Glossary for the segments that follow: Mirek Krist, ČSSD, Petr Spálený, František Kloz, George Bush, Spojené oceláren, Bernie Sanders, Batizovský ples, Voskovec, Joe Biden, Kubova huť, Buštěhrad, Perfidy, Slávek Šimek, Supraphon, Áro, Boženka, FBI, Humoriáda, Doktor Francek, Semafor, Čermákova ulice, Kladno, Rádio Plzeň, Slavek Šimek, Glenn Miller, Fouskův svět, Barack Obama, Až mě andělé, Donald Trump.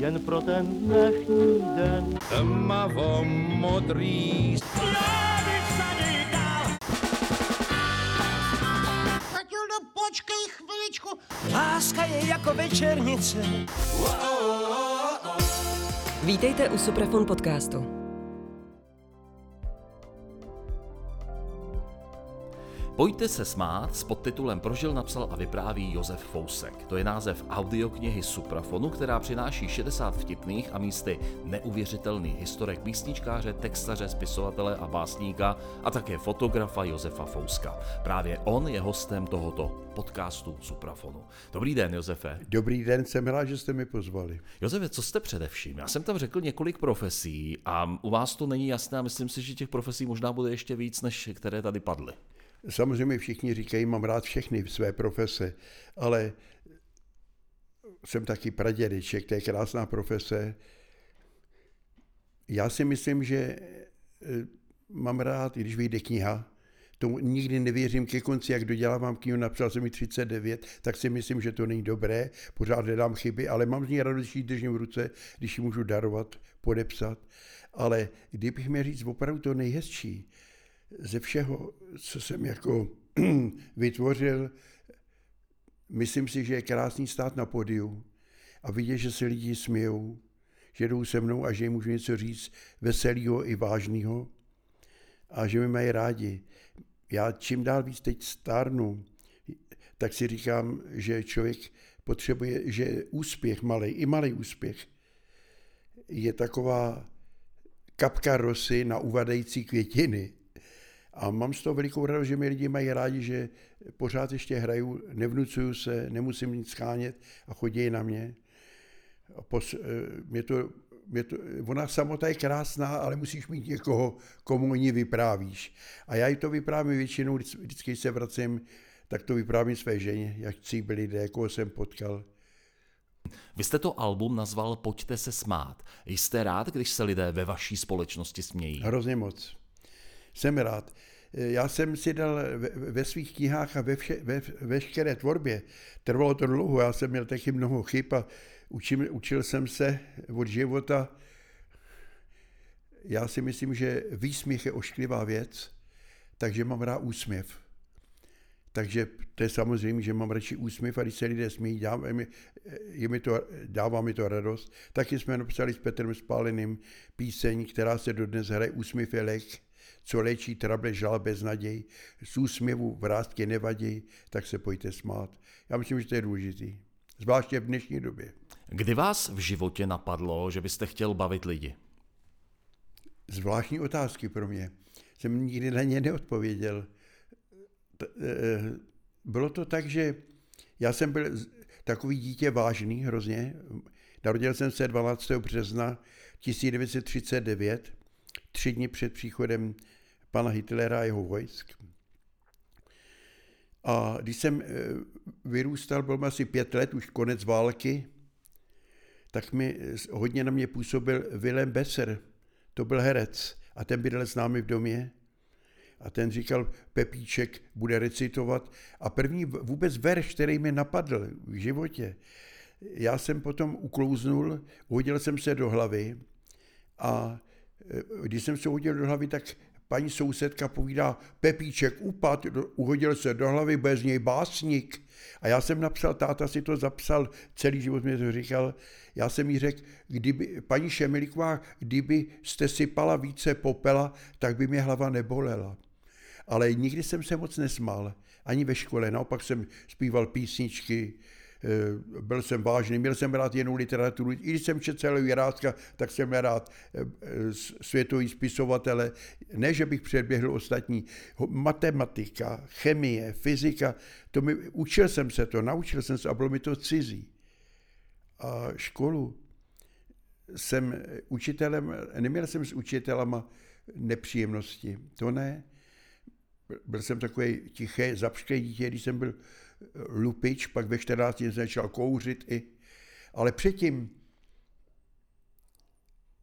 jen pro ten dnešní den. Tmavo-modrý. Já bych zadýkal. Taťuldo, počkej chviličku. Láska je jako večernice. Vítejte u Supraphon podcastu. Pojďte se smát s podtitulem Prožil, napsal a vypráví Josef Fousek. To je název audioknihy Supraphonu, která přináší 60 vtipných a místy neuvěřitelných historek písničkáře, textaře, spisovatele a básníka a také fotografa Josefa Fouska. Právě on je hostem tohoto podcastu Supraphonu. Dobrý den, Josefe. Dobrý den, jsem rád, že jste mi pozvali. Josefe, co jste především? Já jsem tam řekl několik profesí a u vás to není jasné a myslím si, že těch profesí možná bude ještě víc, než které tady padly. Samozřejmě všichni říkají, mám rád všechny své profese, ale jsem taky pradědeček, to je krásná profese. Já si myslím, že mám rád, když vyjde kniha, tomu nikdy nevěřím ke konci, jak dodělávám knihu, napsal jsem ji 39, tak si myslím, že to není dobré, pořád hledám chyby, ale mám z ní radost, když držím v ruce, když ji můžu darovat, podepsat. Ale kdybych měl říct opravdu to nejhezčí, ze všeho, co jsem jako vytvořil, myslím si, že je krásný stát na pódiu a vidět, že se lidi smějou, že jdou se mnou a že jim můžu něco říct veselého i vážného a že mi mají rádi. Já čím dál víc teď stárnu, tak si říkám, že člověk potřebuje, že úspěch malej, i malej úspěch je taková kapka rosy na uvadající květiny. A mám z toho velikou radost, že mi lidi mají rádi, že pořád ještě hraju, nevnucuju se, nemusím nic shánět a chodí na mě. Ona samota je krásná, ale musíš mít někoho, komu ní vyprávíš. A já ji to vyprávím většinou, vždycky se vracím, tak to vyprávím své ženě, jak byli lidé, koho jsem potkal. Vy jste to album nazval Pojďte se smát. Jste rád, když se lidé ve vaší společnosti smějí? Hrozně moc. Jsem rád. Já jsem si dal ve svých knihách a veškeré tvorbě, trvalo to dlouho, já jsem měl taky mnoho chyb a učil jsem se od života. Já si myslím, že výsměch je ošklivá věc, takže mám rád úsměv. Takže to je samozřejmě, že mám radši úsměv a když se lidé smějí, dává mi to radost. Taky jsme napsali s Petrem Spáleným píseň, která se dodnes hraje Úsměv je lék. Co léčí trable, žal, beznaděj, z úsměvu vrátky nevadí, tak se pojďte smát. Já myslím, že to je důležitý, zvláště v dnešní době. Kdy vás v životě napadlo, že byste chtěl bavit lidi? Zvláštní otázky pro mě. Jsem nikdy na ně neodpověděl. Bylo to tak, že já jsem byl takový dítě vážný hrozně. Narodil jsem se 12. března 1939. 3 dny před příchodem pana Hitlera a jeho vojsk. A když jsem vyrůstal, byl mi asi 5 let, už konec války, tak hodně na mě působil Wilhelm Beser, to byl herec a ten bydlel s námi v domě a ten říkal, Pepíček bude recitovat a první vůbec verš, který mi napadl v životě, já jsem potom uklouznul, hodil jsem se do hlavy a když jsem se hodil do hlavy, tak paní sousedka povídá, Pepíček upad, uhodil se do hlavy, bude z něj básník. A já jsem napsal, táta si to zapsal, celý život mi to říkal, já jsem jí řekl, paní Šemilíková, kdyby jste sypala více popela, tak by mě hlava nebolela. Ale nikdy jsem se moc nesmál, ani ve škole, naopak jsem zpíval písničky, byl jsem vážný, měl jsem rád jinou literaturu, i když jsem četl celou Jiráska, tak jsem rád světový spisovatele, ne, že bych předběhl ostatní, matematika, chemie, fyzika, učil jsem se to, naučil jsem se a bylo mi to cizí. A školu jsem učitelem, neměl jsem s učitelama nepříjemnosti, to ne. Byl jsem takový tiché, zapšklé dítě, když jsem byl lupič, pak ve 14 začal kouřit i. Ale předtím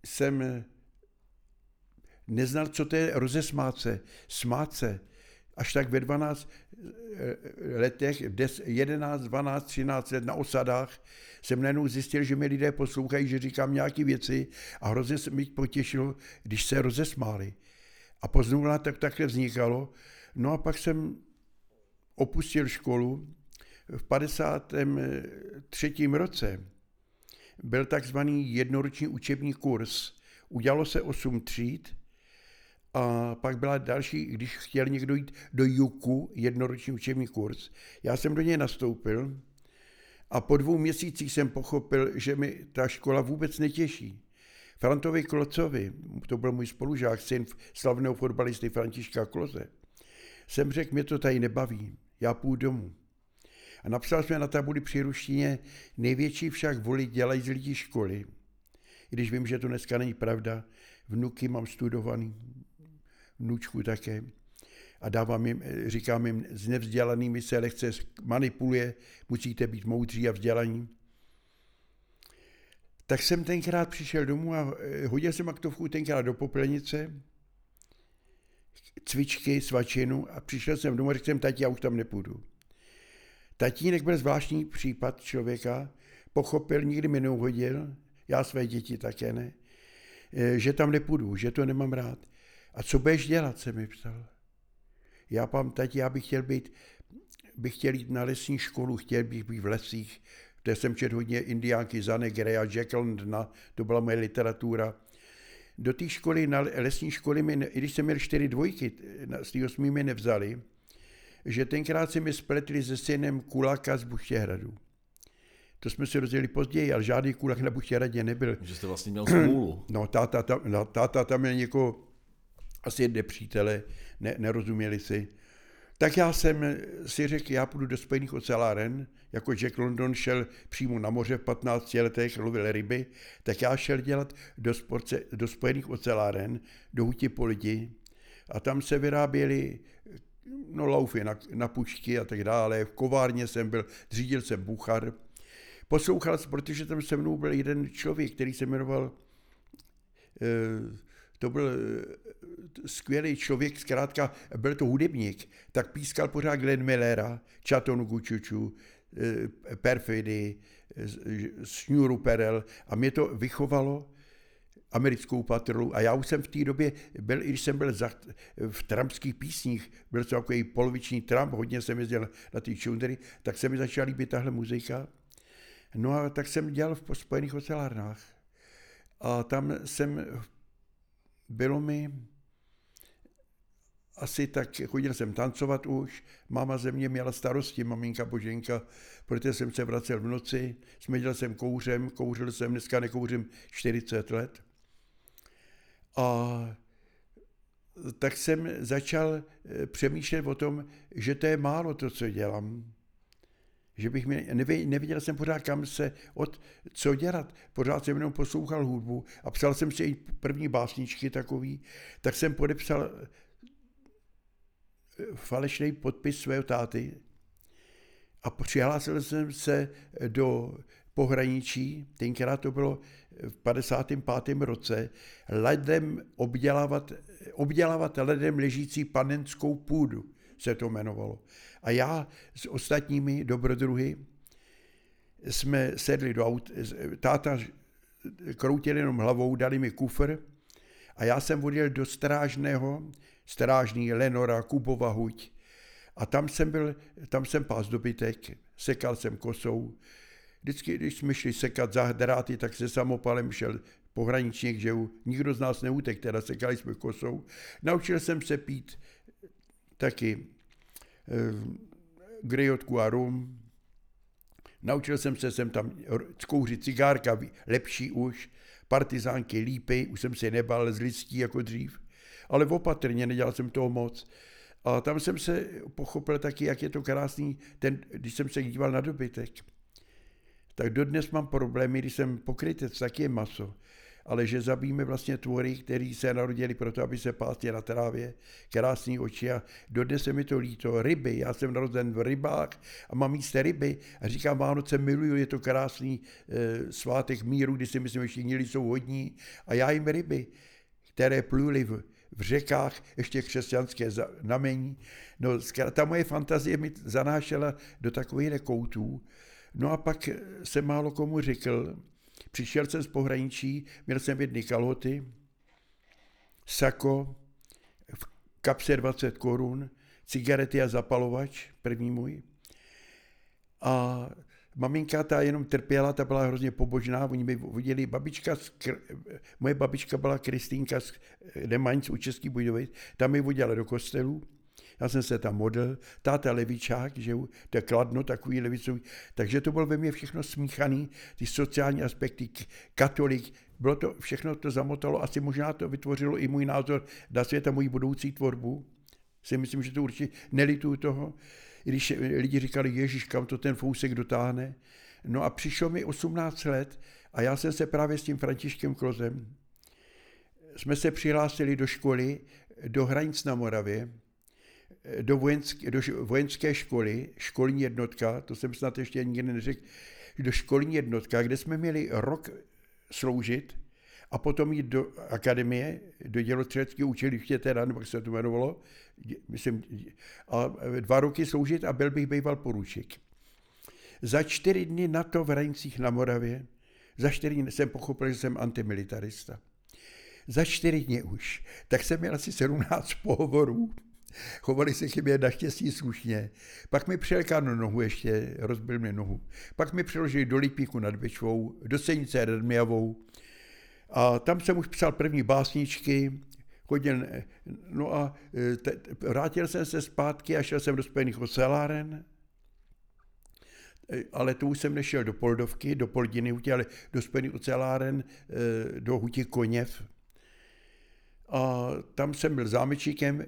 jsem neznal, co to je rozesmát se, smát se. až tak ve 12 letech, 11, 12, 13 let na osadách jsem najednou zjistil, že mi lidé poslouchají, že říkám nějaké věci a hrozně se mi potěšilo, když se rozesmáli. A poznula tak takhle vznikalo. No a pak jsem opustil školu v 53. roce. Byl takzvaný jednoroční učební kurz. Udělalo se 8 tříd a pak byla další, když chtěl někdo jít do JUKu, jednoroční učební kurz. Já jsem do něj nastoupil a po 2 měsících jsem pochopil, že mi ta škola vůbec netěší. Frantovi Klozovi, to byl můj spolužák, syn slavného fotbalisty Františka Kloze, jsem řekl, mě to tady nebaví, já půjdu domů. A napsal jsem na tabuli při ruštině, největší však voli dělají z lidí školy. I když vím, že to dneska není pravda, vnuky mám studovaný, vnučku také. A říkám jim, s nevzdělanými se lehce manipuluje, musíte být moudří a vzdělaní. Tak jsem tenkrát přišel domů a hodil jsem aktovku tenkrát do popelnice, cvičky, svačinu a přišel jsem domů a řekl jsem, tati, já už tam nepůjdu. Tatínek byl zvláštní případ člověka, pochopil, nikdy mi neuhodil, já své děti také ne, že tam nepůjdu, že to nemám rád. A co budeš dělat, se mi ptal. Já pám, tati, já bych chtěl jít na lesní školu, chtěl bych být v lesích, kde jsem četl hodně Indiánky, Zanegreja, Jack Londona, to byla moje literatura. Do té školy, na lesní školy, i když jsem měl 4 dvojky, z té 8 mě nevzali, že tenkrát se mi spletli se synem Kulaka z Buštěhradu. To jsme se rozdělili později, ale žádný Kulak na Buštěhradě nebyl. Že jste vlastně měl smůlu. No, táta tam měl někoho, asi nepřítele, nerozuměli si. Tak já jsem si řekl, já půjdu do Spojených oceláren, jako Jack London šel přímo na moře v 15 letech, lovil ryby, tak já šel dělat do Spojených oceláren, do huti po lidi a tam se vyráběly laufy na pušky a tak dále. V kovárně jsem byl, zřídil jsem buchar. Poslouchal, protože tam se mnou byl jeden člověk, který se jmenoval, to byl skvělý člověk, zkrátka byl to hudebník, tak pískal pořád Glenn Millera, Chattanoogu Choo Choo, Perfidy, Sňuru Perel a mě to vychovalo americkou patrolu a já už jsem v té době byl, i když jsem byl v trumpských písních, byl to takový poloviční Trump, hodně jsem jezdil na ty čundry, tak se mi začala líbit tahle muzika. No a tak jsem dělal v Spojených ocelárnách a tam jsem bylo mi asi tak, chodil jsem tancovat už, máma země měla starosti, maminka Boženka, protože jsem se vracel v noci, směděl jsem kouřem, kouřil jsem, dneska nekouřím 40 let. A tak jsem začal přemýšlet o tom, že to je málo to, co dělám. Že bych neviděl jsem pořád, kam se, co dělat. Pořád jsem jenom poslouchal hudbu a psal jsem si i první básničky takový, tak jsem podepsal falešný podpis svého táty a přihlásil jsem se do pohraničí, tenkrát to bylo v 55. roce, ledem obdělávat ledem ležící panenskou půdu, se to jmenovalo. A já s ostatními dobrodruhy jsme sedli do auta, táta kroutil jenom hlavou, dali mi kufr a já jsem odjel do Strážný, Lenora, Kubova huť a tam jsem pás dobytek, sekal jsem kosou. Vždycky, když jsme šli sekat za dráty, tak se samopalem šel pohraničník, že nikdo z nás neutek, teda sekali jsme kosou. Naučil jsem se pít taky grejotku a rum. Naučil jsem se sem tam kouřit cigárka, lepší už, partizánky lípy, už jsem se nebál z listí jako dřív, ale opatrně, nedělal jsem toho moc. A tam jsem se pochopil taky, jak je to krásný, když jsem se díval na dobytek. Tak dodnes mám problémy, když jsem pokrytec, tak je maso. Ale že zabijeme vlastně tvory, který se narodili proto, aby se pásli na trávě, krásný oči a dodnes se mi to líto, ryby, já jsem narozen v rybách a mám jíst ryby a říkám, Vánoce miluju, je to krásný svátek míru, kdy si myslím, že všichni jsou hodní a já jim ryby, které pluly v Řekách ještě křesťanské znamení. No, ta moje fantazie mi zanášela do takových koutů. No a pak jsem málo komu řekl, přišel jsem z pohraničí, měl jsem jedny kalhoty, sako, v kapse 20 korun, cigarety a zapalovač, první můj. A maminka ta jenom trpěla, ta byla hrozně pobožná, oni mi viděli, moje babička byla Kristýnka z Nemaňc u Český Budějovic, tam mi vodila do kostelů, já jsem se tam modlil, táta levičák, že to je Kladno, takový levicový, takže to bylo ve mně všechno smíchaný, ty sociální aspekty, katolik, bylo to, všechno to zamotalo, asi možná to vytvořilo i můj názor na svět a moji budoucí tvorbu, si myslím, že to určitě nelituju toho, když lidi říkali, Ježíš, kam to ten Fousek dotáhne. No a přišlo mi 18 let a já jsem se právě s tím Františkem Klozem, jsme se přihlásili do školy, do Hranic na Moravě, do vojenské školy, školní jednotka, to jsem snad ještě nikdy neřekl, do školní jednotka, kde jsme měli rok sloužit a potom jít do akademie, do dělostřeleckého učiliště teda, nebo jak se to jmenovalo, myslím, a 2 roky sloužit a byl bych býval poručík. Za 4 dny na to v Hranicích na Moravě, za 4 dny jsem pochopil, že jsem antimilitarista. Za 4 dny už, tak jsem měl asi 17 pohovorů, chovali se k mě naštěstí slušně, pak mi přijel káno nohu ještě, rozbil mě nohu, pak mi přeložili do Lipíku nad Bečvou, do Senice nad Myjavou, a tam jsem už psal první básničky, chodil, no a vrátil jsem se zpátky a šel jsem do Spojených oceláren, ale to už jsem nešel do Poldovky, do Poldiny hutě, ale do Spojených oceláren, do hutě Koněv. A tam jsem byl zámečníkem.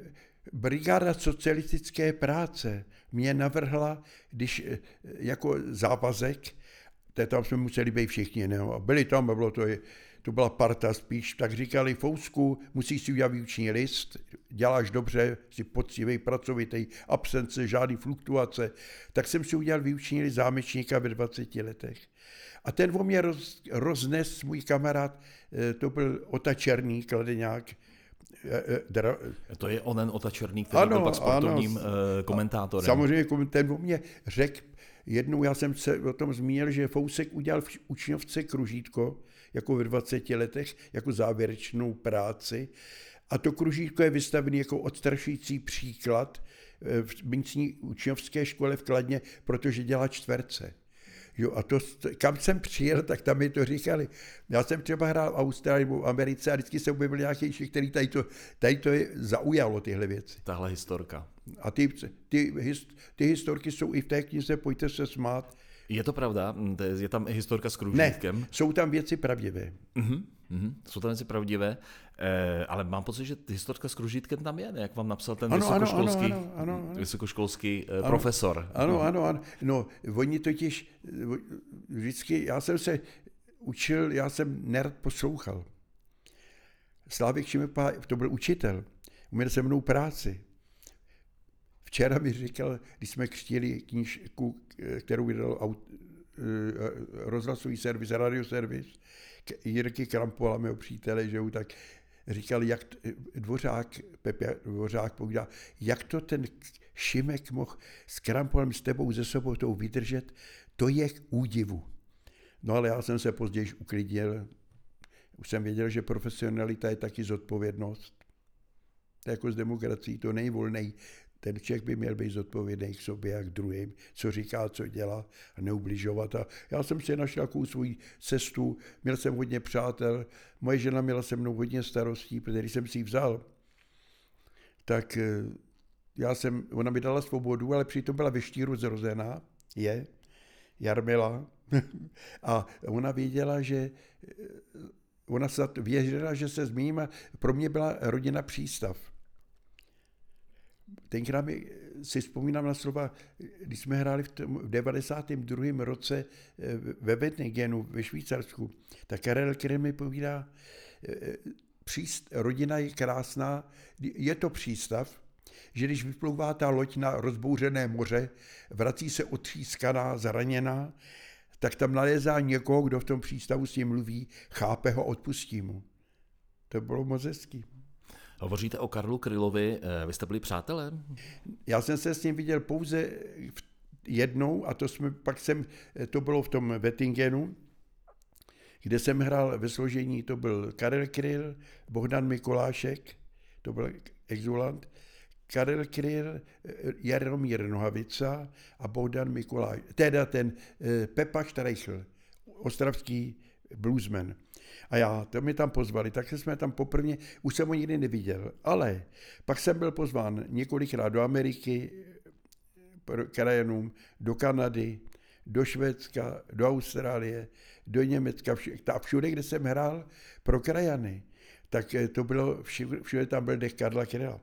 Brigáda socialistické práce mě navrhla, když jako závazek, tam jsme museli být všichni, ne? A byli tam, a bylo to je, to byla parta spíš, tak říkali, Fousku, musíš si udělat výuční list, děláš dobře, jsi poctivý, pracovitý, absence, žádný fluktuace. Tak jsem si udělal výuční list zámečníka ve 20 letech. A ten o mě roznes můj kamarád, to byl Ota Černý, Kladeňák. To je onen Ota Černý, který ano, byl pak sportovním komentátorem. Samozřejmě ten o mě řekl, jednou já jsem se o tom zmínil, že Fousek udělal v učňovce kružítko, jako ve 20 letech, jako závěrečnou práci. A to kružítko je vystavené jako odstrašující příklad v místní učňovské škole v Kladně, protože dělá čtverce. Jo, a to, kam jsem přijel, tak tam mi to říkali. Já jsem třeba hrál v Austrálii nebo v Americe a vždycky se objevil nějaký šik, který tady to je zaujalo, tyhle věci. Tahle historka. A ty historky jsou i v té knize Pojďte se smát. Je to pravda? Je tam i historka s kružítkem? Ne, jsou tam věci pravdivé. Jsou tam věci pravdivé, ale mám pocit, že historka s kružítkem tam je, ne? Jak vám napsal ten vysokoškolský profesor. Ano. No, oni totiž vždycky, já jsem se učil, já jsem nerad poslouchal. Slavek Šimek, to byl učitel, uměl se mnou práci. Včera mi říkal, když jsme křtili knížku, kterou vydal rozhlasový servis, radioservis, Jirky Krampola, mého přítele, že tak říkal, jak Dvořák, Pepe Dvořák povídá, jak to ten Šimek mohl s Krampolem, s tebou, ze Sobotou vydržet, to je k údivu. No ale já jsem se později uklidnil, už jsem věděl, že profesionalita je taky zodpovědnost. To jako s demokracií, to není volnej. Ten člověk by měl být zodpovědný k sobě a k druhým, co říká, co dělá a neubližovat. A já jsem si našel takovou svou cestu, měl jsem hodně přátel, moje žena měla se mnou hodně starostí, protože když jsem si ji vzal, tak ona mi dala svobodu, ale přitom byla ve Štíru zrozená, je, Jarmila, a ona věděla, že ona věřila, že se zmíním a pro mě byla rodina přístav. Tenkrát si vzpomínám na slova, když jsme hráli v 92. roce ve Wettengenu ve Švýcarsku, tak Karel Krem mi povídá, rodina je krásná, je to přístav, že když vyplouvá ta loď na rozbouřené moře, vrací se otřískaná, zraněná, tak tam nalézá někoho, kdo v tom přístavu s ním mluví, chápe ho, odpustí mu. To bylo moc hezký. Hovoříte o Karlu Krylovi, vy jste byli přátelé? Já jsem se s ním viděl pouze jednou a to bylo v tom Wettingenu, kde jsem hrál ve složení, to byl Karel Kryl, Bohdan Mikulášek, to byl exulant, Karel Kryl, Jaromír Nohavica a Bohdan Mikuláš, teda ten Pepa Štrejchl, ostravský bluesman. A to mě tam pozvali, takže jsme tam poprvé, už jsem ho nikdy neviděl, ale pak jsem byl pozván několikrát do Ameriky, krajanům, do Kanady, do Švédska, do Austrálie, do Německa, všude, kde jsem hrál pro krajany, tak to bylo, všude tam byl dech Karla Kryla.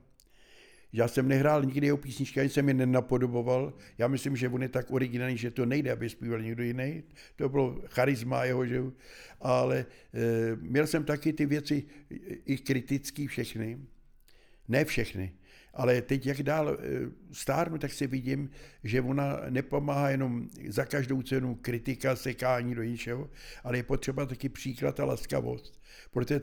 Já jsem nehrál nikdy jeho písničky, ani jsem je nenapodoboval. Já myslím, že on je tak originální, že to nejde, aby zpíval někdo jiný. To bylo charisma jeho, že? Ale měl jsem taky ty věci i kritický všechny. Ne všechny, ale teď jak dál stárnu, tak si vidím, že ona nepomáhá jenom za každou cenu kritika, sekání do něčeho, ale je potřeba taky příklad a laskavost. Protože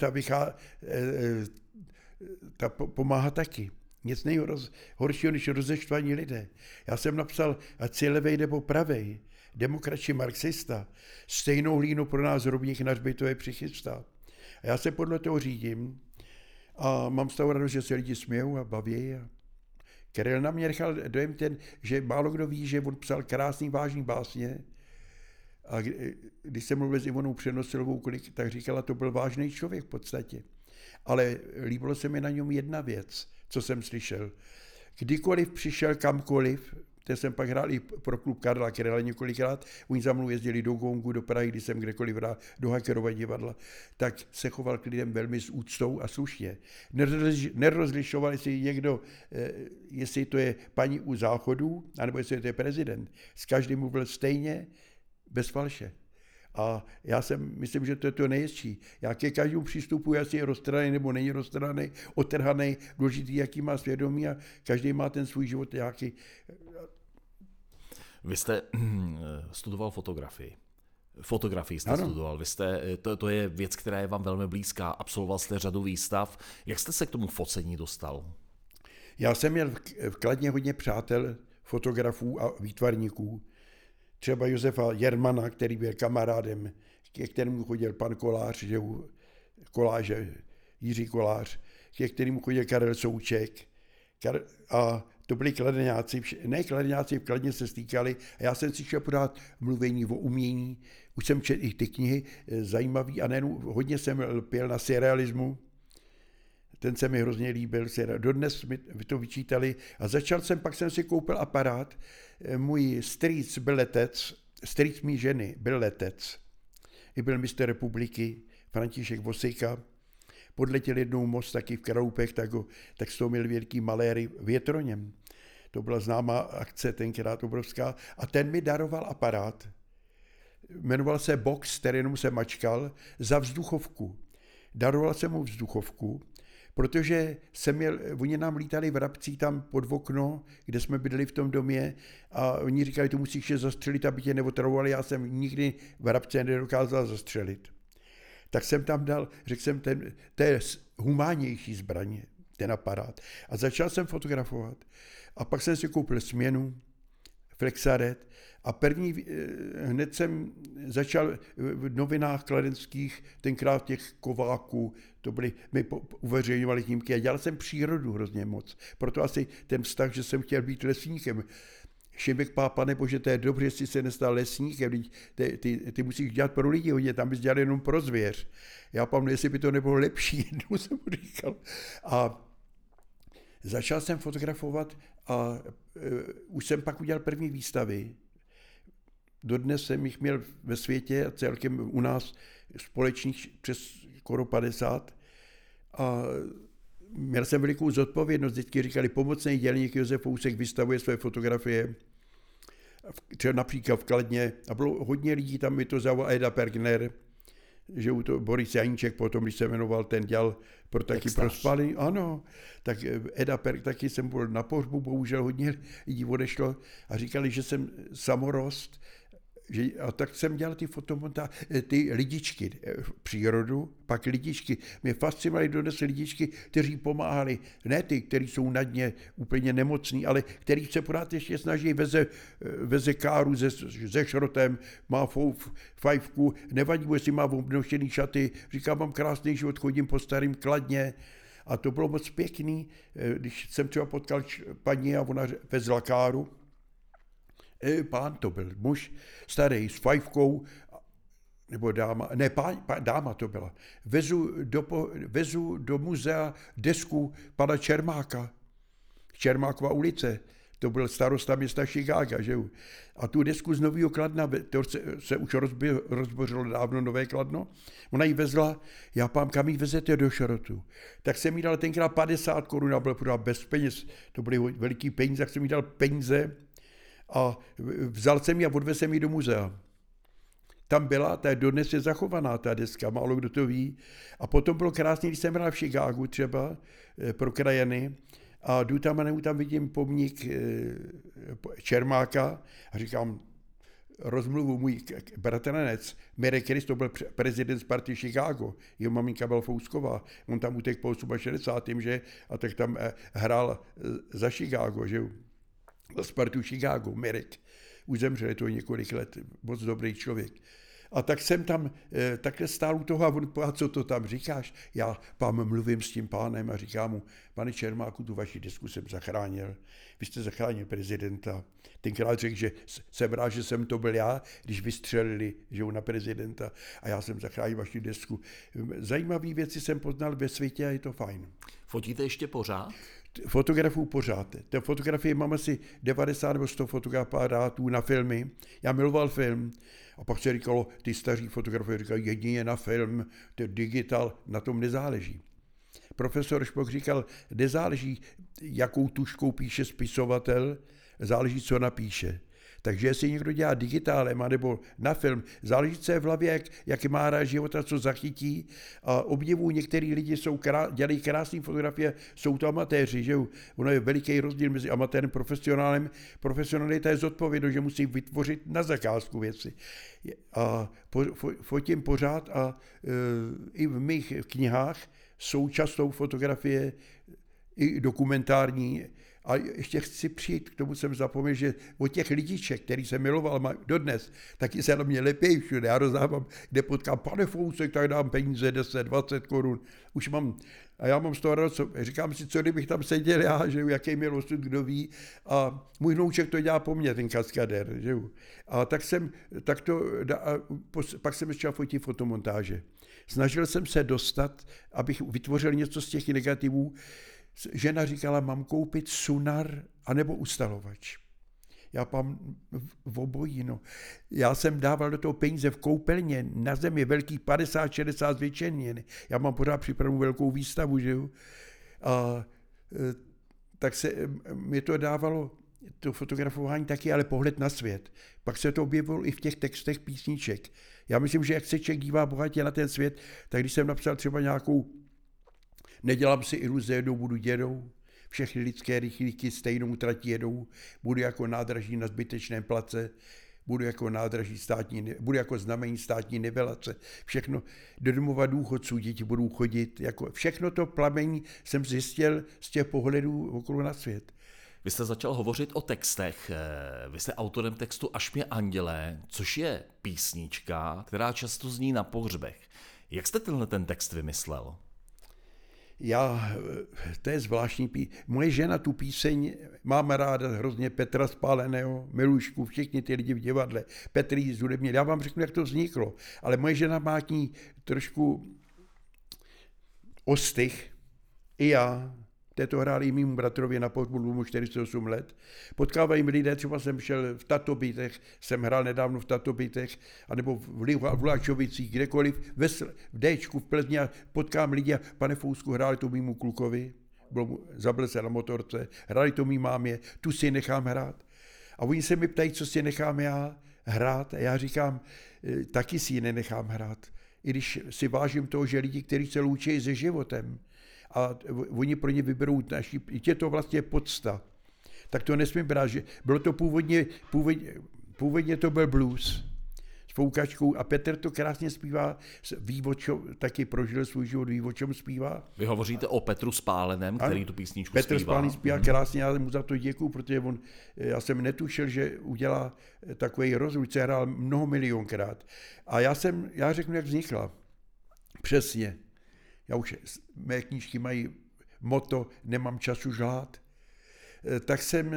ta pomáhá taky. Nic nejhoršího, než rozeštvaní lidé. Já jsem napsal, ať si levej nebo pravej, demokrat či marxista, stejnou hlínu pro nás rovných na hřbitově přichystá. A já se podle toho řídím a mám z toho radost, že se lidi smějou a baví. Kryl na mě nechal dojem ten, že málo kdo ví, že on psal krásný, vážný básně. A když jsem mluvil s Ivonou Přenosilovou, tak říkala, to byl vážný člověk v podstatě. Ale líbilo se mi na něm jedna věc, co jsem slyšel. Kdykoliv přišel kamkoliv, teď jsem pak hrál i pro klub Karla Kryla několikrát, oni za mnou jezdili do Gongu, do Prahy, když jsem kdekoliv hrál, do Hackerova divadla, tak se choval k lidem velmi s úctou a slušně. Nerozlišoval, jestli někdo, jestli to je paní u záchodů, anebo jestli to je prezident. S každým mluvil stejně, bez falše. A já myslím, že to je to nejhezčí. Já ke každému přístupu, jestli je roztrhaný nebo není roztrhaný, otrhaný, důležitý, jaký má svědomí a každý má ten svůj život nějaký. Vy jste studoval fotografii. Fotografii jste studoval. Vy jste, to je věc, která je vám velmi blízká. Absolvoval jste řadu výstav. Jak jste se k tomu focení dostal? Já jsem měl v Kladně hodně přátel, fotografů a výtvarníků. Třeba Josefa Jermana, který byl kamarádem, ke kterému chodil pan Kolář, Jiří Kolář, ke kterému chodil Karel Souček. A to byli kladňáci, ne kladňáci, v Kladně se stýkali. A já jsem si šel pořád mluvení o umění. Už jsem četl i ty knihy zajímavý a nejenom hodně jsem lpěl na surrealismu. Ten se mi hrozně líbil, dodnes mi to vyčítali a pak jsem si koupil aparát, můj strýc byl letec, strýc mý ženy byl letec, i byl mistr republiky, František Vosyka, podletěl jednou most taky v Kralupech, tak z toho měl velký maléry větroněm, to byla známá akce tenkrát obrovská a ten mi daroval aparát, jmenoval se Box, který jenom se mačkal, za vzduchovku, daroval jsem mu vzduchovku, protože oni nám lítali vrabcí tam pod okno, kde jsme bydleli v tom domě a oni říkali, to musíš je zastřelit, aby tě neotravovali, já jsem nikdy vrabce nedokázal zastřelit. Tak jsem tam dal, řekl jsem, to je humánnější zbraně, ten aparát. A začal jsem fotografovat a pak jsem si koupil směnu, flexaret a hned jsem začal v novinách kladenských, tenkrát těch kováků, my uveřejňovali snímky a dělal jsem přírodu hrozně moc. Proto asi ten vztah, že jsem chtěl být lesníkem. Šimek pápa, nebo že to je dobře, jestli se nestal lesníkem, ty musíš dělat pro lidi hodně, tam bys dělal jenom pro zvěř. Já pamatuju, jestli by to nebylo lepší, jednou jsem mu říkal. A začal jsem fotografovat a už jsem pak udělal první výstavy. Dodnes jsem jich měl ve světě a celkem u nás společných přes skoro 50. A měl jsem velikou zodpovědnost. Vždycky říkali, pomocný dělník Josef Fousek vystavuje své fotografie. Třeba například v Kladně. A bylo hodně lidí, tam mi to zavolal Eda Pergner, že to Borys Janíček potom, když se jmenoval, ten dělal pro taky pro Spálený. Ano, tak Eda Pergner, taky jsem byl na pohřbu, bohužel hodně lidí odešlo a říkali, že jsem samorost A tak jsem dělal ty fotomontáže, ty lidičky, přírodu, pak lidičky. Mě fascinovaly dodnes lidičky, kteří pomáhali, ne ty, kteří jsou na dně úplně nemocní, ale kteří se pořád ještě snaží, veze káru se šrotem, má fajfku, nevadí mu, jestli má obnošený šaty, říká, mám krásný život, chodím po starém Kladně. A to bylo moc pěkný, když jsem třeba potkal paní a ona vezla káru. Pán to byl, muž starý s fajfkou, nebo dáma, ne, dáma to byla. Vezu do muzea desku pana Čermáka, Čermákova ulice, to byl starosta města Chicaga, že jo. A tu desku z Nového Kladna, to se už rozbořilo dávno Nové Kladno, ona ji vezla, já pán, kam ji vezete do šrotu? Tak jsem jí dal tenkrát 50 korun, byla bez peněz, to byly veliký peníze, tak jsem jí dal peníze, a vzal jsem ji a odvezl jsem ji do muzea. Tam byla, ta dodnes je zachovaná ta deska, málo kdo to ví. A potom bylo krásný, když jsem hrál v Chicagu třeba pro krajany a jdu tam a tam vidím pomník Čermáka a říkám, rozmluvu, můj bratranec Mirek Krist, to byl prezident z party Chicago, jeho maminka byla Fousková, on tam utekl po 68, že? A tak tam hrál za Chicago, že jo. Z partu Chicago, Mirek. Už zemřel, to několik let, moc dobrý člověk. A tak jsem tam takhle stál u toho a on povídá, co to tam říkáš? Já pán mluvím s tím pánem a říkám mu, pane Čermáku, tu vaši desku jsem zachránil. Vy jste zachránil prezidenta. Tenkrát řekl, že jsem rád, že jsem to byl já, když vystřelili že na prezidenta a já jsem zachránil vaši desku. Zajímavé věci jsem poznal ve světě a je to fajn. Fotíte ještě pořád? Fotografuju pořád. Té fotografie mám asi 90 nebo 100 fotoaparátů na filmy. Já miloval film a pak se říkalo, ty staří fotografové říkají, jedině na film, to je digital, na tom nezáleží. Profesor Špok říkal, nezáleží, jakou tuškou píše spisovatel, záleží, co napíše. Takže jestli někdo dělá digitálem nebo na film, záleží, co je v hlavě, jak má rád života, co zachytí. A obdivuju, některý lidi dělají krásné fotografie, jsou to amatéři, že jo. Ono je veliký rozdíl mezi amatérem a profesionálem. Profesionalita je zodpovědnost, že musí vytvořit na zakázku věci. A fotím pořád a i v mých knihách jsou často fotografie i dokumentární. A ještě chci přijít, k tomu jsem zapomněl, že od těch lidiček, který jsem miloval dodnes, taky se na mě lepějí všude. Já rozdávám, kde potkám pane Fousek, tak dám peníze 10, 20 korun. Už mám, a já mám z toho radost, říkám si, co kdybych tam seděl já, že jo, jaký měl osud, kdo ví. A můj vnouček to dělá po mně, ten kaskadér, že jo. A tak jsem, pak jsem začal fotit fotomontáže. Snažil jsem se dostat, abych vytvořil něco z těch negativů. Žena říkala, mám koupit sunar anebo ustalovač. Já pám v obojí, no. Já jsem dával do toho peníze v koupelně, na zemi velkých 50-60 zvětšeniny. Já mám pořád připravenou velkou výstavu, že jo. A tak se mi to dávalo, to fotografování taky, ale pohled na svět. Pak se to objevilo i v těch textech písniček. Já myslím, že jak se člověk dívá bohatě na ten svět, tak když jsem napsal třeba nějakou Nedělám si iluze, jednou budu dědou, všechny lidské rychlíky stejnou trati jedou, budu jako nádraží na zbytečném place, budu jako znamení státní nivelace, všechno do domova důchodců děti budou chodit, jako všechno to plamení jsem zjistil z těch pohledů okolo na svět. Vy jste začal hovořit o textech, vy jste autorem textu Až mě andělé, což je písnička, která často zní na pohřbech. Jak jste ten text vymyslel? To je zvláštní Moje žena tu píseň, mám ráda hrozně Petra Spáleného, Milušku, všichni ty lidi v divadle, Petr zudebně, já vám řeknu, jak to vzniklo, ale moje žena má k ní trošku ostych, i já, této hráli mým bratrovi na pohřbu, mu 48 let, potkávají lidé, třeba jsem šel v Tatobitech, jsem hrál nedávno v Tatobitech, anebo v Luhačovicích, kdekoliv, v Déčku, v Plzni a potkám lidi a pane Fousku, hráli to mýmu klukovi, zabil se na motorce, hráli to mý mámě, tu si nechám hrát. A oni se mi ptají, co si nechám já hrát a já říkám, taky si ji nenechám hrát, i když si vážím toho, že lidi, kteří se loučí se životem, a oni pro ně vyberou naši, je to vlastně podsta, tak to nesmím brát, že bylo to původně to byl blues, foukačkou a Petr to krásně zpívá, taky prožil svůj život, ví, o čem zpívá. Vy hovoříte o Petru Spáleném, který tu písničku zpívá. Petr Spálený zpívá krásně, já mu za to děkuju, protože já jsem netušil, že udělá takový rozruč, se hrál mnoho milionkrát. A já řeknu, jak vznikla. Přesně. Mé knížky mají motto Nemám času žlát. Tak jsem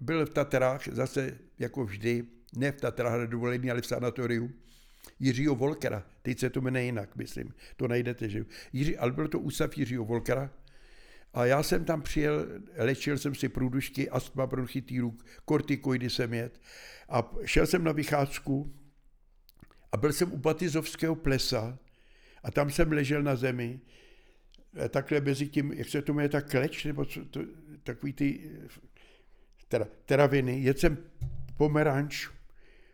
byl v Tatrách, zase jako vždy, ne v Tatrách na dovolení, ale v sanatoriu, Jiřího Volkera, teď se to jmenuje jinak, myslím, to najdete, že ale byl to ústav Jiřího Volkera a já jsem tam přijel, léčil jsem si průdušky, astma, bronchitýru, kortikoidy jsem jet a šel jsem na vycházku a byl jsem u Batizovského plesa a tam jsem ležel na zemi, takhle mezi tím, jak se to jmenuje, ta kleč, nebo takový ty teraviny, jet jsem pomeranč,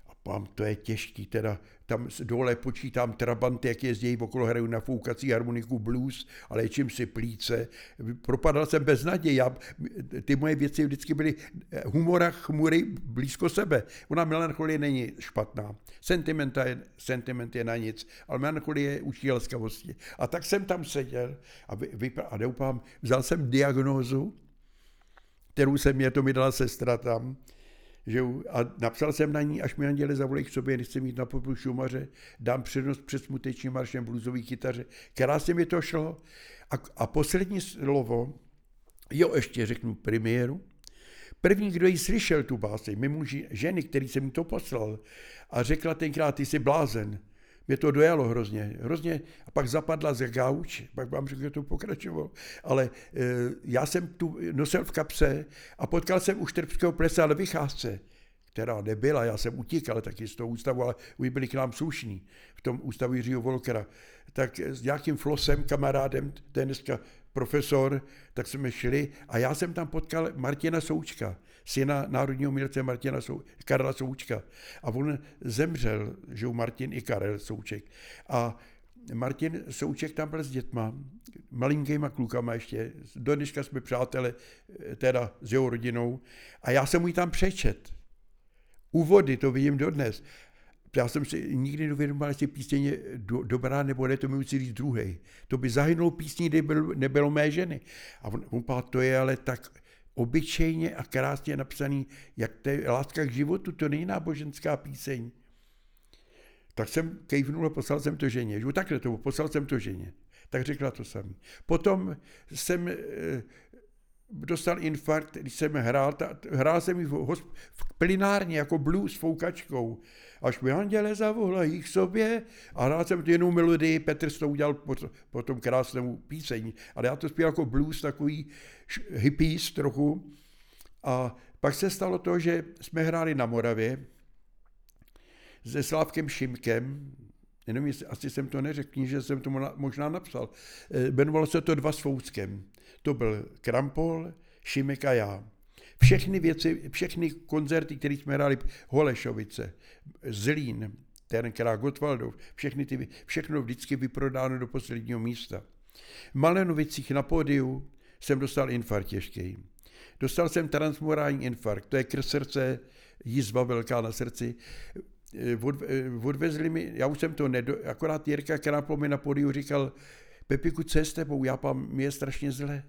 a pám, to je těžký, teda tam dole počítám trabanty, jak jezdějí okolo, hraju na foukací harmoniku blues, ale léčím si plíce. Propadal jsem bez naději, ty moje věci vždycky byly humora, chmury blízko sebe. Ona melancholie není špatná, sentiment je na nic, ale melancholie je učí laskavosti. A tak jsem tam seděl a doufám, vzal jsem diagnózu, kterou mi dala sestra tam, a napsal jsem na ní, až mě anděle zavolej k sobě, nechci mít na poplu šumaře, dám přednost před smutečním maršem bluzový kytaře. Krásně mi to šlo. A poslední slovo, ještě řeknu premiéru. První, kdo ji slyšel, tu báseň, mimo ženy, který jsem mi to poslal, a řekla tenkrát, ty jsi blázen. Mě to dojalo hrozně a pak zapadla ze gauč, pak vám řekl, že to pokračovalo, ale já jsem tu nosil v kapse a potkal jsem u Štrbského plesa na vycházce, která nebyla, já jsem utíkal taky z toho ústavu, ale už byli k nám slušní v tom ústavu Jiřího Volkera, tak s nějakým Flosem, kamarádem, ten dneska profesor, tak jsme šli a já jsem tam potkal Martina Součka, syna národního umělce Karla Součka. A on zemřel, že Martin i Karel Souček. A Martin Souček tam byl s dětma, malinkýma klukama ještě, do dneška jsme přátelé teda s jeho rodinou. A já jsem mu ji tam přečet. Úvody, to vidím dodnes. Já jsem si nikdy neuvědomil, jestli písně je dobrá nebo ne, to mi musí říct druhej. To by zahynulo písní, kdyby nebylo Mé ženy. A on pál, to je ale tak obyčejně a krásně napsaný, jak to je láska k životu, to není náboženská píseň. Tak jsem kejvnul a poslal jsem to ženě. Poslal jsem to ženě. Tak řekla to samý. Potom jsem dostal infarkt, když jsem hrál. Hrál jsem ji v plinárně jako blues s foukačkou. Až mě anděle zavolají k sobě a hrál jsem tu jinou melodii, Petr to udělal potom krásnou píseň, ale já to zpíval jako blues, takový hippies trochu. A pak se stalo to, že jsme hráli na Moravě se Slavkem Šimkem, jenom asi jsem to neřekl, že jsem to možná napsal, jmenovalo se to Dva s Fouskem. To byl Krampol, Šimek a já. Všechny koncerty, které jsme hráli, Holešovice, Zlín, tenkrát Gottwaldov, všechno vždycky vyprodáno do posledního místa. V Malenovicích na pódiu jsem dostal infarkt těžký. Dostal jsem transmurální infarkt, to je krv srdce, jizva velká na srdci. Odvezli mi, já už jsem to akorát Jirka Krampol mi na pódiu říkal, Pepiku, co je s tebou, mi je strašně zle.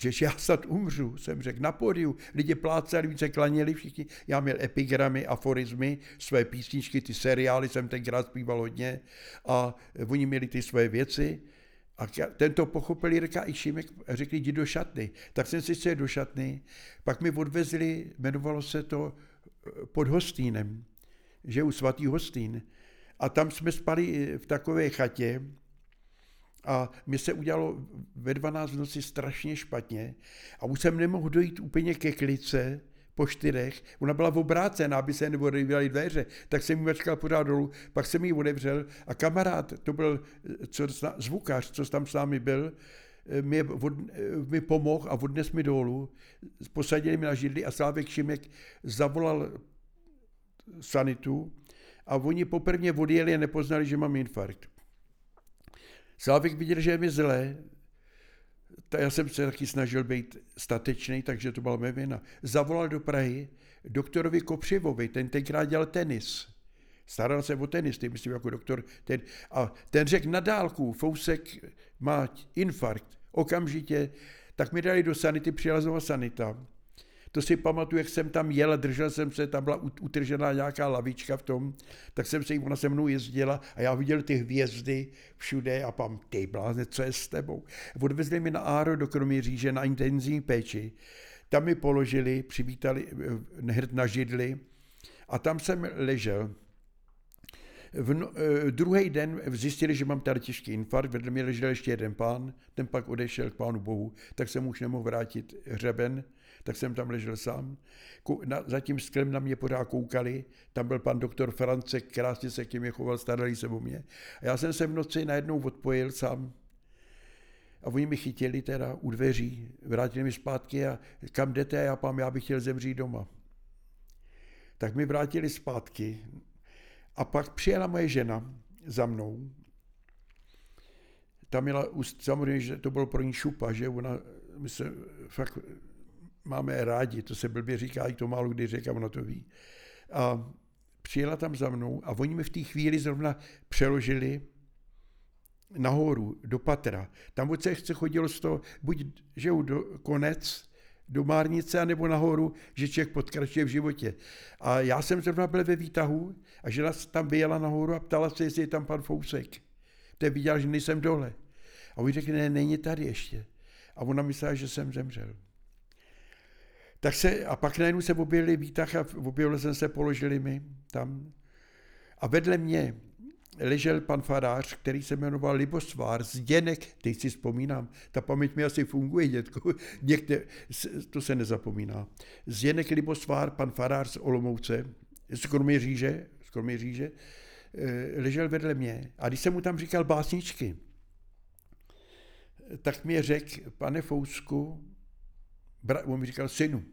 Že já snad umřu, jsem řekl, na pódiu, lidi plácali, se klaněli všichni, já měl epigramy, aforizmy, své písničky, ty seriály jsem tenkrát zpíval hodně a oni měli ty své věci a tento pochopil Jirka i Šimek, řekli, jdi do šatny, tak jsem si šel do šatny, pak mi odvezli, jmenovalo se to Pod Hostýnem, že u svatý Hostýn a tam jsme spali v takové chatě. A mě se udělalo ve 12 v noci strašně špatně a už jsem nemohl dojít úplně ke klice po 4. Ona byla obrácená, aby se neodevřely dveře, tak jsem ji mačkal pořád dolů, pak jsem ji odevřel a kamarád, to byl zvukař, co tam s námi byl, mi pomohl a odnes mi dolů, posadili mi na židli a Slávek Šimek zavolal sanitu a oni poprvně odjeli a nepoznali, že mám infarkt. Slávek viděl, že je mi zlé, já jsem se taky snažil být statečný, takže to byla mé vina. Zavolal do Prahy doktorovi Kopřivovi, ten tenkrát dělal tenis. staral se o tenisty, myslím jako doktor. A ten řekl na dálku, Fousek má infarkt, okamžitě, tak mi dali do sanity, přijela znova sanita. To si pamatuju, jak jsem tam jel, držel jsem se, tam byla utržená nějaká lavička v tom, tak jsem se jí, ona se mnou jezdila a já viděl ty hvězdy všude a pam, ty blázne, co je s tebou? Odvezli mi na Áro do Kroměříže na intenzivní péči, tam mi položili, přivítali hned na židli a tam jsem ležel. Druhý den zjistili, že mám tady těžký infarkt, vedle mě ležel ještě jeden pán, ten pak odešel k pánu bohu, tak jsem už nemohl vrátit hřeben, tak jsem tam ležel sám. Za tím sklem na mě pořád koukali, tam byl pan doktor Francek, krásně se k těm je choval, starali se o mě. A já jsem se v noci najednou odpojil sám a oni mi chytili teda u dveří, vrátili mi zpátky a kam jdete, já pám, já bych chtěl zemřít doma. Tak mi vrátili zpátky. A pak přijela moje žena za mnou. Ta měla, samozřejmě, že to bylo pro ní šupa, že ona, my se fakt máme rádi, to se blbě říká, i to málo kdy říkám, ona to ví. A přijela tam za mnou a oni mi v té chvíli zrovna přeložili nahoru, do patra. Tam od se chodilo z toho, buď že do konec, do márnice, anebo nahoru, že člověk podkračuje v životě. A já jsem zrovna byl ve výtahu a žena tam vyjela nahoru a ptala se, jestli je tam pan Fousek. Ten viděl, že nejsem dole. A on řekl, ne, není tady ještě. A ona myslela, že jsem zemřel. Tak se, a pak najednou se objevili výtah a objevil jsem se, položili mi tam. A vedle mě ležel pan farář, který se jmenoval Libosvár Zdeněk, teď si vzpomínám, ta paměť mi asi funguje, dětko, to se nezapomíná. Zdeněk Libosvár, pan farář z Olomouce, z Kroměříže, ležel vedle mě. A když jsem mu tam říkal básničky, tak mi řekl, pane Fousku, on mi říkal synu,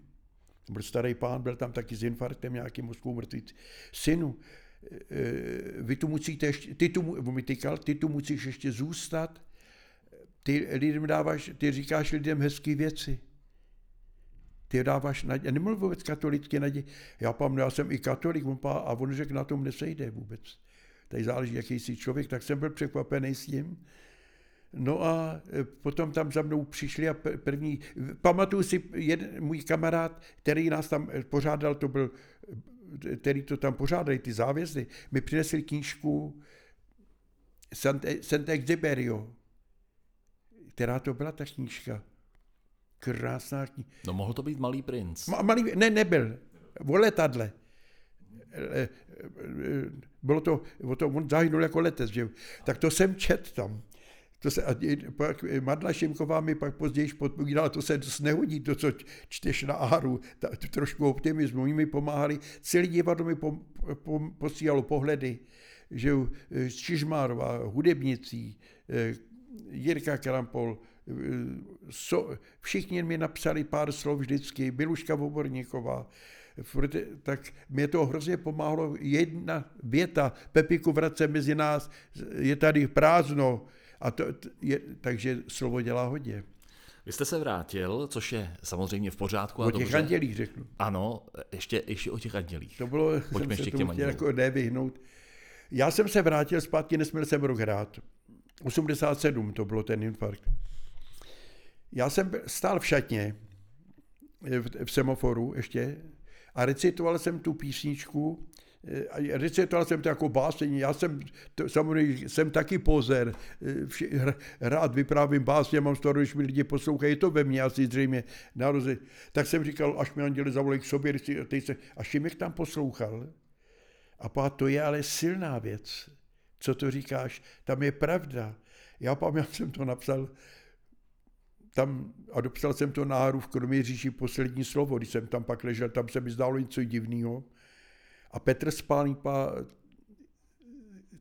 byl starý pán, byl tam taky s infarktem, nějaký mozkou mrtvíc, synu, vy tu musíte ještě, ty tu musíš ještě zůstat, ty říkáš lidem hezký věci. Ty dáváš naději, nemluv vůbec katolicky naději. Já pamatuju, já jsem i katolik, a on řekl, na tom nesejde vůbec. Tady záleží, jaký jsi člověk, tak jsem byl překvapený s tím. No a potom tam za mnou přišli a první, pamatuju si jeden můj kamarád, který nás tam pořádal, to byl, který to tam pořádají, ty závězdy, mi přinesli knížku Sant'Exiperio, která to byla ta knížka. Krásná knížka. No mohl to být Malý princ. Ne, nebyl. O letadle. Bylo to, on zahynul jako letec, že? Tak to jsem čet tam. A pak Madla Šimková mi pak později podpovídala, to se dost nehodí, to, co čteš na Áru, trošku optimismu, oni mi pomáhali, celý divadlo mi posílalo pohledy, že Čižmárová, hudebnicí, Jirka Krampol, všichni mi napsali pár slov vždycky, Miluška Voborníková, tak mě to hrozně pomáhlo, jedna věta, Pepiku vrace mezi nás, je tady prázdno, a to je, takže slovo dělá hodně. Vy jste se vrátil, což je samozřejmě v pořádku. O těch andělích řeknu. Ano, ještě o těch andělích. To bylo, pojďme jsem se tomu chtěl jako nevyhnout. Já jsem se vrátil zpátky, nesměl jsem rok hrát. 87 to bylo ten infarkt. Já jsem stál v šatně, v semaforu ještě, a recitoval jsem tu písničku, recitoval jsem to jako básně, já jsem, samozřejmě jsem taky pozer, rád vyprávím básně, mám starost, když mi lidi poslouchají, to ve mně asi zřejmě naroze. Tak jsem říkal, až mě anděle zavolej k sobě, a Šimek tam poslouchal. A pá, to je ale silná věc, co to říkáš, tam je pravda. Já pamatuju, jsem to napsal tam a dopsal jsem to na Áru v Kroměříži poslední slovo, když jsem tam pak ležel, tam se mi zdálo něco divného. A Petr Spálený,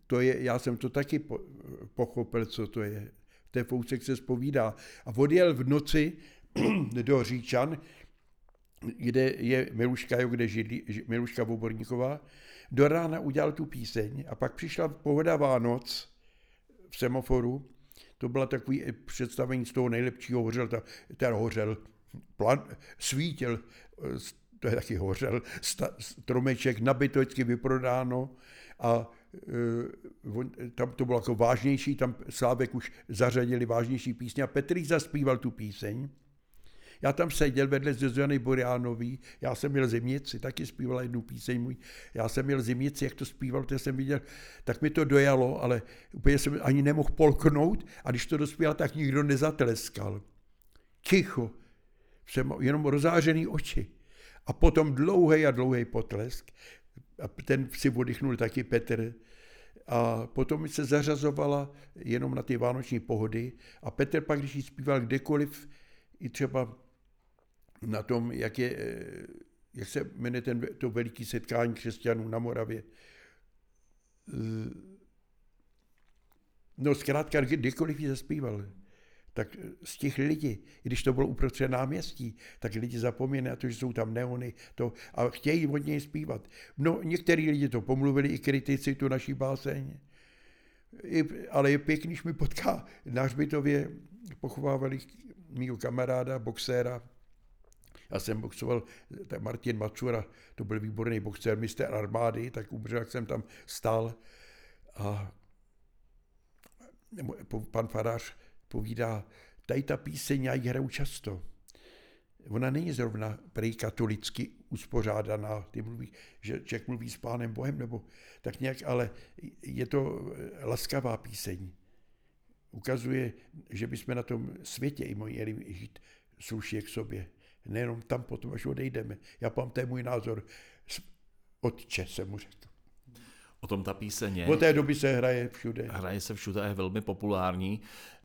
to je, já jsem to taky pochopil, co to je. Ten Fousek se zpovídá. A odjel v noci do Říčan, kde je Miluška, kde židlí, Miluška Voborníková. Do rána udělal tu píseň a pak přišla Pohoda Vánoc v semaforu. To bylo takový představení z toho nejlepšího svítil, to je taky hořel, stromeček, nabitocky vyprodáno a tam to bylo jako vážnější, tam Slávek už zařadili vážnější písně a Petr zaspíval tu píseň. Já tam seděl vedle Zuzany Boreánový, já jsem měl Zimnici, taky zpívala jednu píseň můj, já jsem měl Zimnici, jak to zpíval, to jsem viděl, tak mi to dojalo, ale úplně jsem ani nemohl polknout a když to dospíval, tak nikdo nezatleskal. Ticho, jenom rozářený oči a potom dlouhý a dlouhý potlesk a ten si oddychnul taky Petr. A potom se zařazovala jenom na ty vánoční pohody a Petr pak, když ji zpíval kdekoliv, i třeba na tom, jak se jmenuje to veliké setkání křesťanů na Moravě. No zkrátka, kdykoliv ji zaspíval, tak z těch lidí, když to bylo uprostřed náměstí, tak lidi zapomínají na to, že jsou tam neony a chtějí od něj zpívat. No některý lidi to pomluvili, i kritici tu naší báseň, ale je pěkný, když mi potká. Na Hřbitově pochovávali mýho kamaráda, boxéra. Já jsem boxoval, Martin Mačura, to byl výborný boxér, mistr armády, tak umřel, jak jsem tam stál. A pan farář povídá, tady ta píseň, já ji hraju často. Ona není zrovna prej katolicky uspořádaná, ty mluví, že Čech mluví s Pánem Bohem, nebo tak nějak, ale je to laskavá píseň. Ukazuje, že bychom na tom světě i měli žít slušně k sobě. Nejenom tam potom, až odejdeme. Já mám, to je můj názor. Otče, jsem mu řekl. O tom ta píseň je. Od té doby se hraje všude. Hraje se všude a je velmi populární.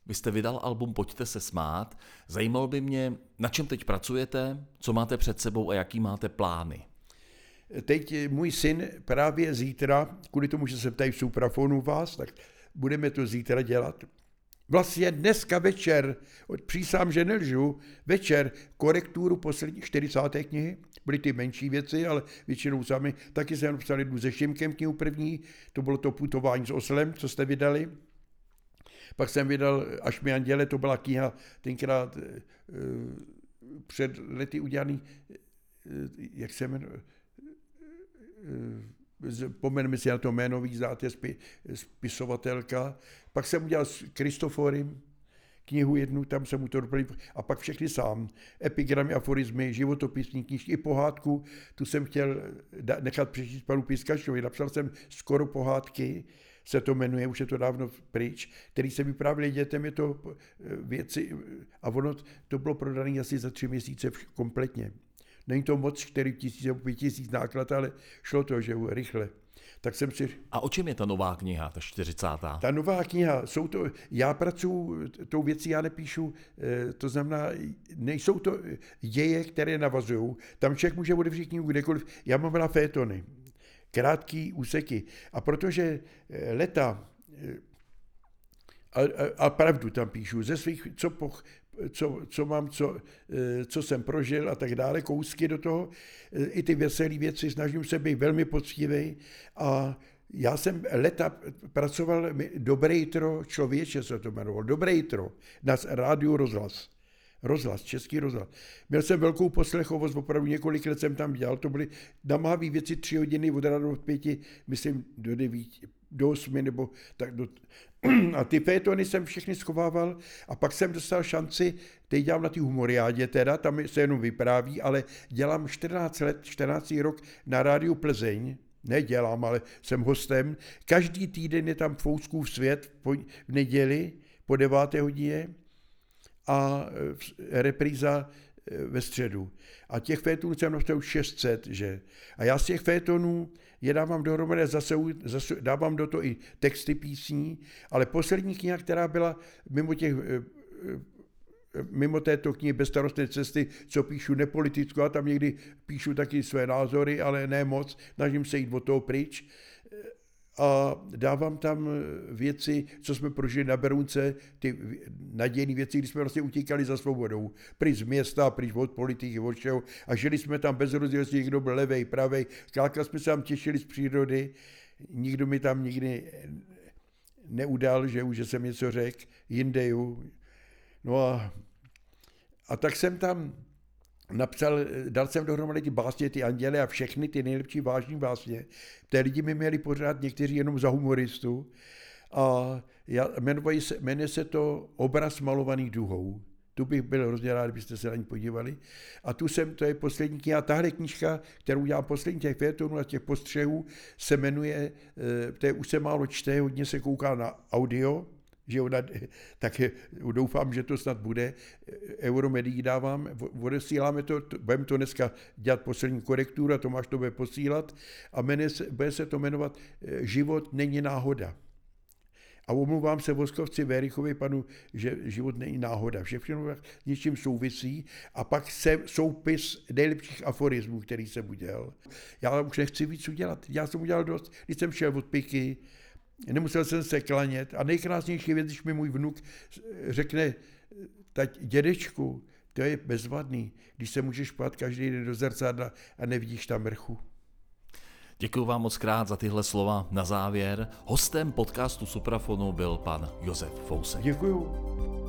Vy jste vydal album Pojďte se smát. Zajímalo by mě, na čem teď pracujete, co máte před sebou a jaký máte plány. Teď můj syn právě zítra, kvůli tomu, že jsem tady v Supraphonu vás, tak budeme to zítra dělat. Vlastně dneska večer, přísám, že nelžu, večer korekturu poslední 40. knihy, byly ty menší věci, ale většinou sami, taky jsem napsal jednu se Šimkem knihu první, to bylo to putování s oslem, co jste vydali. Pak jsem vydal Až mě andělé, to byla kniha tenkrát před lety udělaný, jak se jmenuje, pomeneme si na to jméno, znáte, spisovatelka. Pak jsem udělal s Kristoforem knihu jednu, tam jsem mu to doplnil, a pak všechny sám. Epigramy, aforismy, životopisní knížky, i pohádku, tu jsem chtěl nechat přečíst panu Piskačovi. Napsal jsem skoro pohádky, se to jmenuje, už je to dávno pryč, který se vyprávěli dětem, je to věci, a ono to bylo prodané asi za 3 měsíce kompletně. Není to moc 4 000 nebo 5 000 náklad, ale šlo to, že rychle. Tak jsem si... A o čem je ta nová kniha, ta 40. Ta nová kniha, jsou to, já pracuji tou věcí, já nepíšu, to znamená, nejsou to děje, které navazují. Tam člověk může odevřít knihu kdekoliv. Já mám rád fétony, krátký úseky. A protože leta, a pravdu tam píšu, ze svých, co mám, co jsem prožil a tak dále, kousky do toho, i ty veselé věci, snažím se být velmi poctivý a já jsem leta pracoval, Dobrejtro, člověče se to jmenovalo, Dobrejtro, na rádiu Rozhlas, Český rozhlas. Měl jsem velkou poslechovost, opravdu několik let jsem tam dělal, to byly namáhavé věci 3 hodiny od rána od 5, myslím do 9, do 8 nebo tak do... A ty fétony jsem všechny schovával a pak jsem dostal šanci, teď dělám na té humoriádě teda, tam se jenom vypráví, ale dělám 14. rok na rádiu Plzeň, nedělám, ale jsem hostem, každý týden je tam Fouskův svět v neděli po 9. hodině a repríza ve středu. A těch fétonů jsem dostal 600, že? A já z těch fétonů je dávám dohromady, zase dávám do toho i texty písní, ale poslední kniha, která byla mimo této knihy Bezstarostné cesty, co píšu nepolitickou, a tam někdy píšu taky své názory, ale ne moc, snažím se jít od toho pryč. A dávám tam věci, co jsme prožili na Berunce, ty nadějné věci, kdy jsme vlastně utíkali za svobodou. Pryč z města, pryč od politiky, od všeho. A žili jsme tam bez rozdílu, jestli někdo byl levej, pravej. Kláka jsme se tam těšili z přírody. Nikdo mi tam nikdy neudal, že jsem něco řekl. Jindeju. No a tak jsem tam dal jsem dohromady básně, ty anděle a všechny ty nejlepší vážní básně. Ty lidi mi měli pořád někteří jenom za humoristu. A jmenuje se to Obraz malovaných duhou. Tu bych byl hrozně rád, kdybyste se na ní podívali. A tu jsem, to je poslední kniha, tahle knížka, kterou dělám poslední těch fejetonů a těch postřehů, se jmenuje, to je, už se málo čte, hodně se kouká na audio, že ona, tak doufám, že to snad bude. Euromedii dávám, odesíláme to, budeme to dneska dělat poslední korekturu a Tomáš to bude posílat a bude se to jmenovat Život není náhoda. A omluvám se Voskovci Vérichovi panu, že život není náhoda. Všechno s něčím souvisí. A pak soupis nejlepších aforismů, který jsem udělal. Já už nechci víc udělat. Já jsem udělal dost, když jsem šel od piky, nemusel jsem se klanět. A nejkrásnější věc, když mi můj vnuk řekne, tať dědečku, to je bezvadný, když se můžeš pát každý den do zrcadla a nevidíš tam mrchu. Děkuji vám moc krát za tyhle slova na závěr. Hostem podcastu Suprafonu byl pan Josef Fousek. Děkuji.